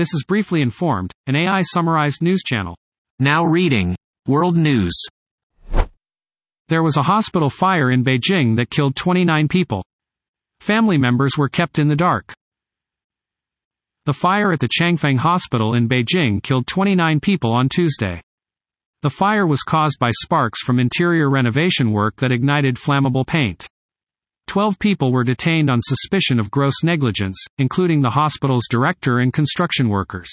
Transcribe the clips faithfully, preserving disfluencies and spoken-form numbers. This is Briefly Informed, an A I-summarized news channel. Now reading. World News. There was a hospital fire in Beijing that killed twenty-nine people. Family members were kept in the dark. The fire at the Changfeng Hospital in Beijing killed twenty-nine people on Tuesday. The fire was caused by sparks from interior renovation work that ignited flammable paint. Twelve people were detained on suspicion of gross negligence, including the hospital's director and construction workers.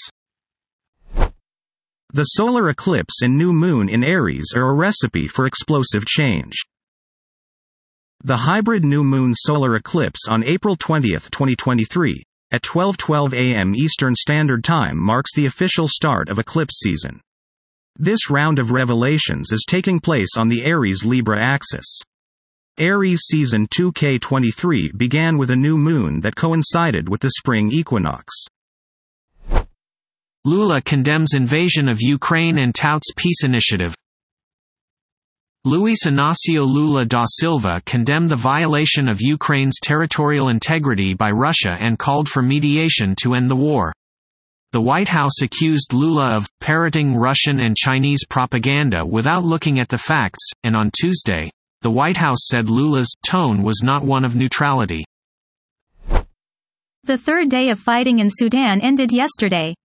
The solar eclipse and new moon in Aries are a recipe for explosive change. The hybrid new moon solar eclipse on April twentieth, twenty twenty-three, at twelve twelve a m Eastern Standard Time marks the official start of eclipse season. This round of revelations is taking place on the Aries-Libra axis. Aries Season two K twenty-three began with a new moon that coincided with the spring equinox. Lula condemns invasion of Ukraine and touts peace initiative. Luis Inácio Lula da Silva condemned the violation of Ukraine's territorial integrity by Russia and called for mediation to end the war. The White House accused Lula of parroting Russian and Chinese propaganda without looking at the facts, and on Tuesday, the White House said Lula's tone was not one of neutrality. The third day of fighting in Sudan ended yesterday.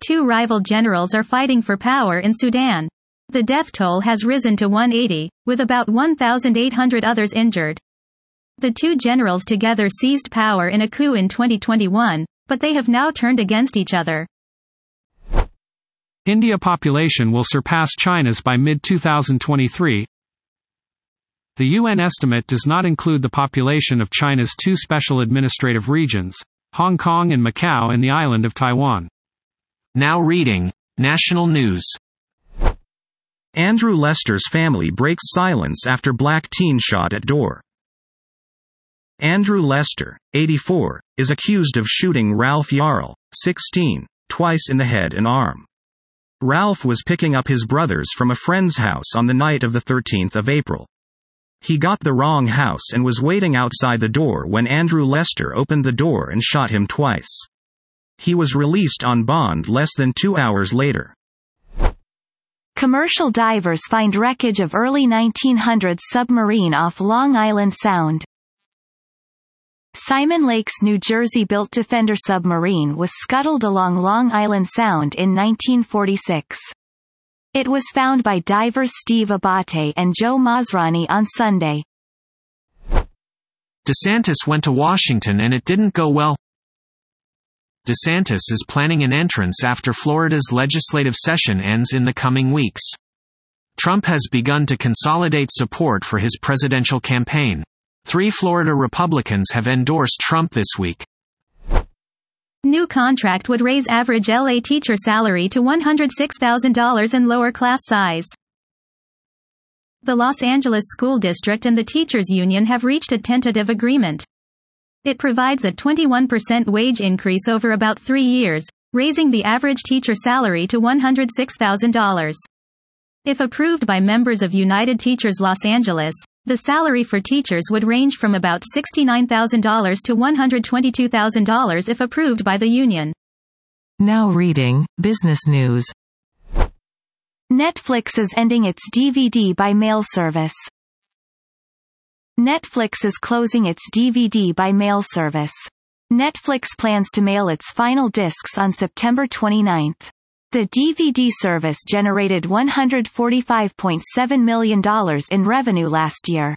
Two rival generals are fighting for power in Sudan. The death toll has risen to one hundred eighty, with about one thousand eight hundred others injured. The two generals together seized power in a coup in twenty twenty-one, but they have now turned against each other. India population will surpass China's by mid twenty twenty-three. The U N estimate does not include the population of China's two special administrative regions, Hong Kong and Macau, and the island of Taiwan. Now reading. National News. Andrew Lester's family breaks silence after black teen shot at door. Andrew Lester, eighty-four, is accused of shooting Ralph Yarl, sixteen, twice in the head and arm. Ralph was picking up his brothers from a friend's house on the night of the thirteenth of April. He got the wrong house and was waiting outside the door when Andrew Lester opened the door and shot him twice. He was released on bond less than two hours later. Commercial divers find wreckage of early nineteen hundreds submarine off Long Island Sound. Simon Lake's New Jersey-built Defender submarine was scuttled along Long Island Sound in nineteen forty-six. It was found by divers Steve Abate and Joe Masrani on Sunday. DeSantis went to Washington and it didn't go well. DeSantis is planning an entrance after Florida's legislative session ends in the coming weeks. Trump has begun to consolidate support for his presidential campaign. Three Florida Republicans have endorsed Trump this week. New contract would raise average L A teacher salary to one hundred six thousand dollars and lower class size. The Los Angeles School District and the Teachers Union have reached a tentative agreement. It provides a twenty-one percent wage increase over about three years, raising the average teacher salary to one hundred six thousand dollars. If approved by members of United Teachers Los Angeles, the salary for teachers would range from about sixty-nine thousand dollars to one hundred twenty-two thousand dollars if approved by the union. Now reading, Business News. Netflix is ending its D V D by mail service. Netflix is closing its D V D by mail service. Netflix plans to mail its final discs on September twenty-ninth. The D V D service generated one hundred forty-five point seven million dollars in revenue last year.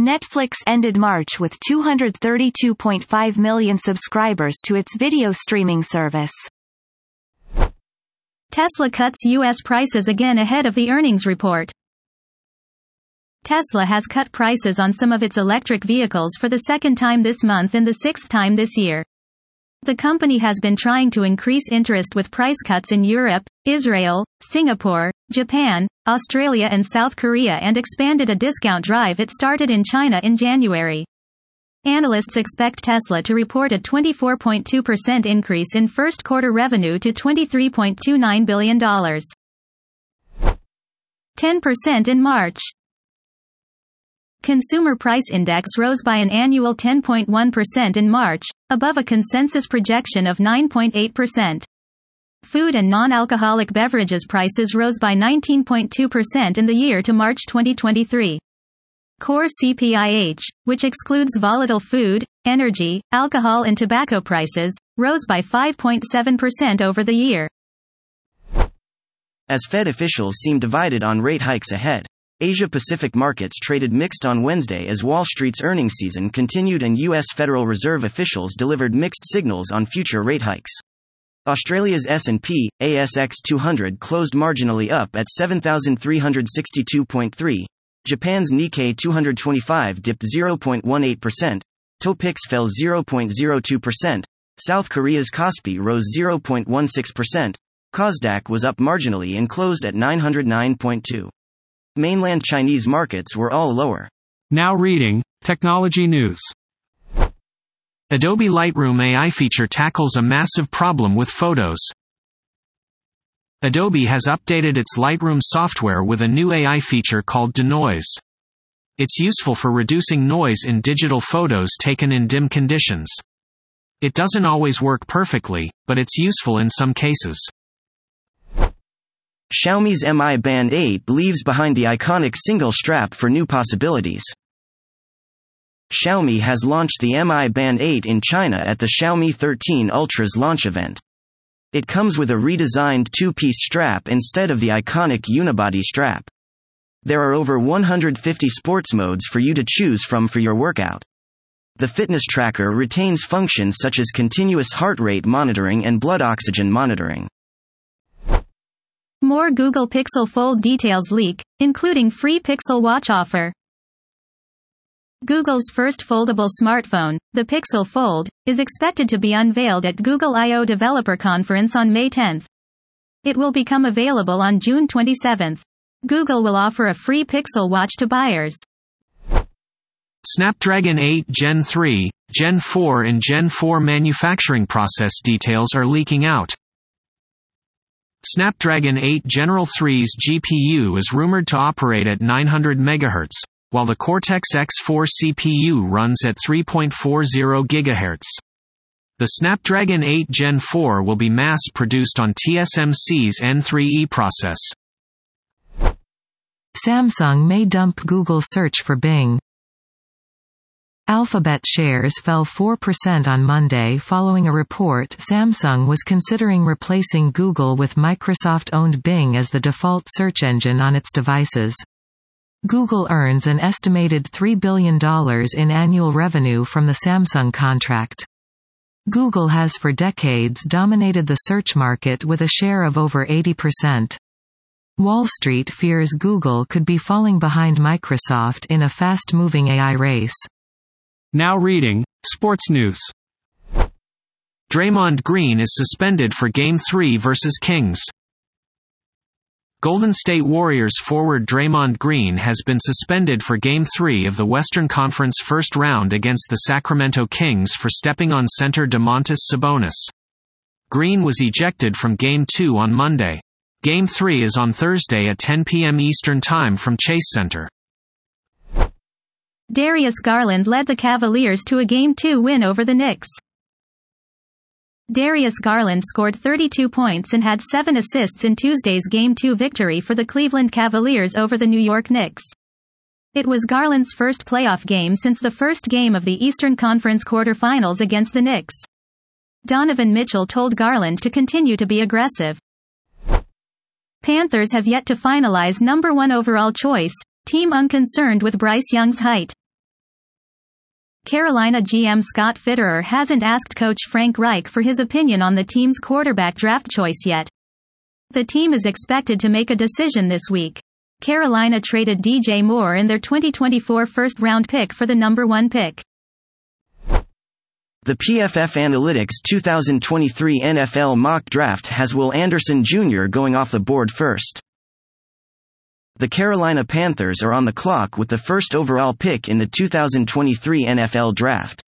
Netflix ended March with two hundred thirty-two point five million subscribers to its video streaming service. Tesla cuts U S prices again ahead of the earnings report. Tesla has cut prices on some of its electric vehicles for the second time this month and the sixth time this year. The company has been trying to increase interest with price cuts in Europe, Israel, Singapore, Japan, Australia and South Korea, and expanded a discount drive it started in China in January. Analysts expect Tesla to report a twenty-four point two percent increase in first quarter revenue to twenty-three point two nine billion dollars. ten percent in March. Consumer Price Index rose by an annual ten point one percent in March, above a consensus projection of nine point eight percent. Food and non-alcoholic beverages prices rose by nineteen point two percent in the year to March twenty twenty-three. Core C P I H, which excludes volatile food, energy, alcohol and tobacco prices, rose by five point seven percent over the year. As Fed officials seem divided on rate hikes ahead, Asia-Pacific markets traded mixed on Wednesday as Wall Street's earnings season continued and U S Federal Reserve officials delivered mixed signals on future rate hikes. Australia's S and P, A S X two hundred closed marginally up at seven thousand three hundred sixty-two point three, Japan's Nikkei two twenty-five dipped zero point one eight percent, Topix fell zero point zero two percent, South Korea's Kospi rose zero point one six percent, KOSDAQ was up marginally and closed at nine hundred nine point two. Mainland Chinese markets were all lower. Now reading, Technology News. Adobe Lightroom A I feature tackles a massive problem with photos. Adobe has updated its Lightroom software with a new A I feature called Denoise. It's useful for reducing noise in digital photos taken in dim conditions. It doesn't always work perfectly, but it's useful in some cases. Xiaomi's Mi Band eight leaves behind the iconic single strap for new possibilities. Xiaomi has launched the Mi Band eight in China at the Xiaomi thirteen Ultra's launch event. It comes with a redesigned two-piece strap instead of the iconic unibody strap. There are over one hundred fifty sports modes for you to choose from for your workout. The fitness tracker retains functions such as continuous heart rate monitoring and blood oxygen monitoring. More Google Pixel Fold details leak, including free Pixel Watch offer. Google's first foldable smartphone, the Pixel Fold, is expected to be unveiled at Google I O Developer Conference on May tenth. It will become available on June twenty-seventh. Google will offer a free Pixel Watch to buyers. Snapdragon eight Gen three, Gen four and Gen four manufacturing process details are leaking out. Snapdragon eight General three's G P U is rumored to operate at nine hundred megahertz. While the Cortex X four C P U runs at three point four zero gigahertz. The Snapdragon eight Gen four will be mass-produced on T S M C's N three E process. Samsung may dump Google search for Bing. Alphabet shares fell four percent on Monday following a report Samsung was considering replacing Google with Microsoft-owned Bing as the default search engine on its devices. Google earns an estimated three billion dollars in annual revenue from the Samsung contract. Google has for decades dominated the search market with a share of over eighty percent. Wall Street fears Google could be falling behind Microsoft in a fast-moving A I race. Now reading, Sports News. Draymond Green is suspended for Game three versus Kings. Golden State Warriors forward Draymond Green has been suspended for Game three of the Western Conference first round against the Sacramento Kings for stepping on center Domantas Sabonis. Green was ejected from Game two on Monday. Game three is on Thursday at ten p.m. Eastern Time from Chase Center. Darius Garland led the Cavaliers to a Game two win over the Knicks. Darius Garland scored thirty-two points and had seven assists in Tuesday's Game two victory for the Cleveland Cavaliers over the New York Knicks. It was Garland's first playoff game since the first game of the Eastern Conference quarterfinals against the Knicks. Donovan Mitchell told Garland to continue to be aggressive. Panthers have yet to finalize number one overall choice, team unconcerned with Bryce Young's height. Carolina G M Scott Fitterer hasn't asked coach Frank Reich for his opinion on the team's quarterback draft choice yet. The team is expected to make a decision this week. Carolina traded D J Moore in their twenty twenty-four first-round pick for the number one pick. The P F F Analytics twenty twenty-three N F L mock draft has Will Anderson Junior going off the board first. The Carolina Panthers are on the clock with the first overall pick in the two thousand twenty-three N F L Draft.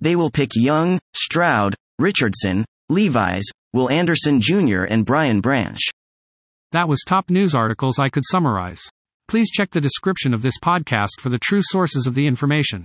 They will pick Young, Stroud, Richardson, Levis, Will Anderson Junior and Brian Branch. That was top news articles I could summarize. Please check the description of this podcast for the true sources of the information.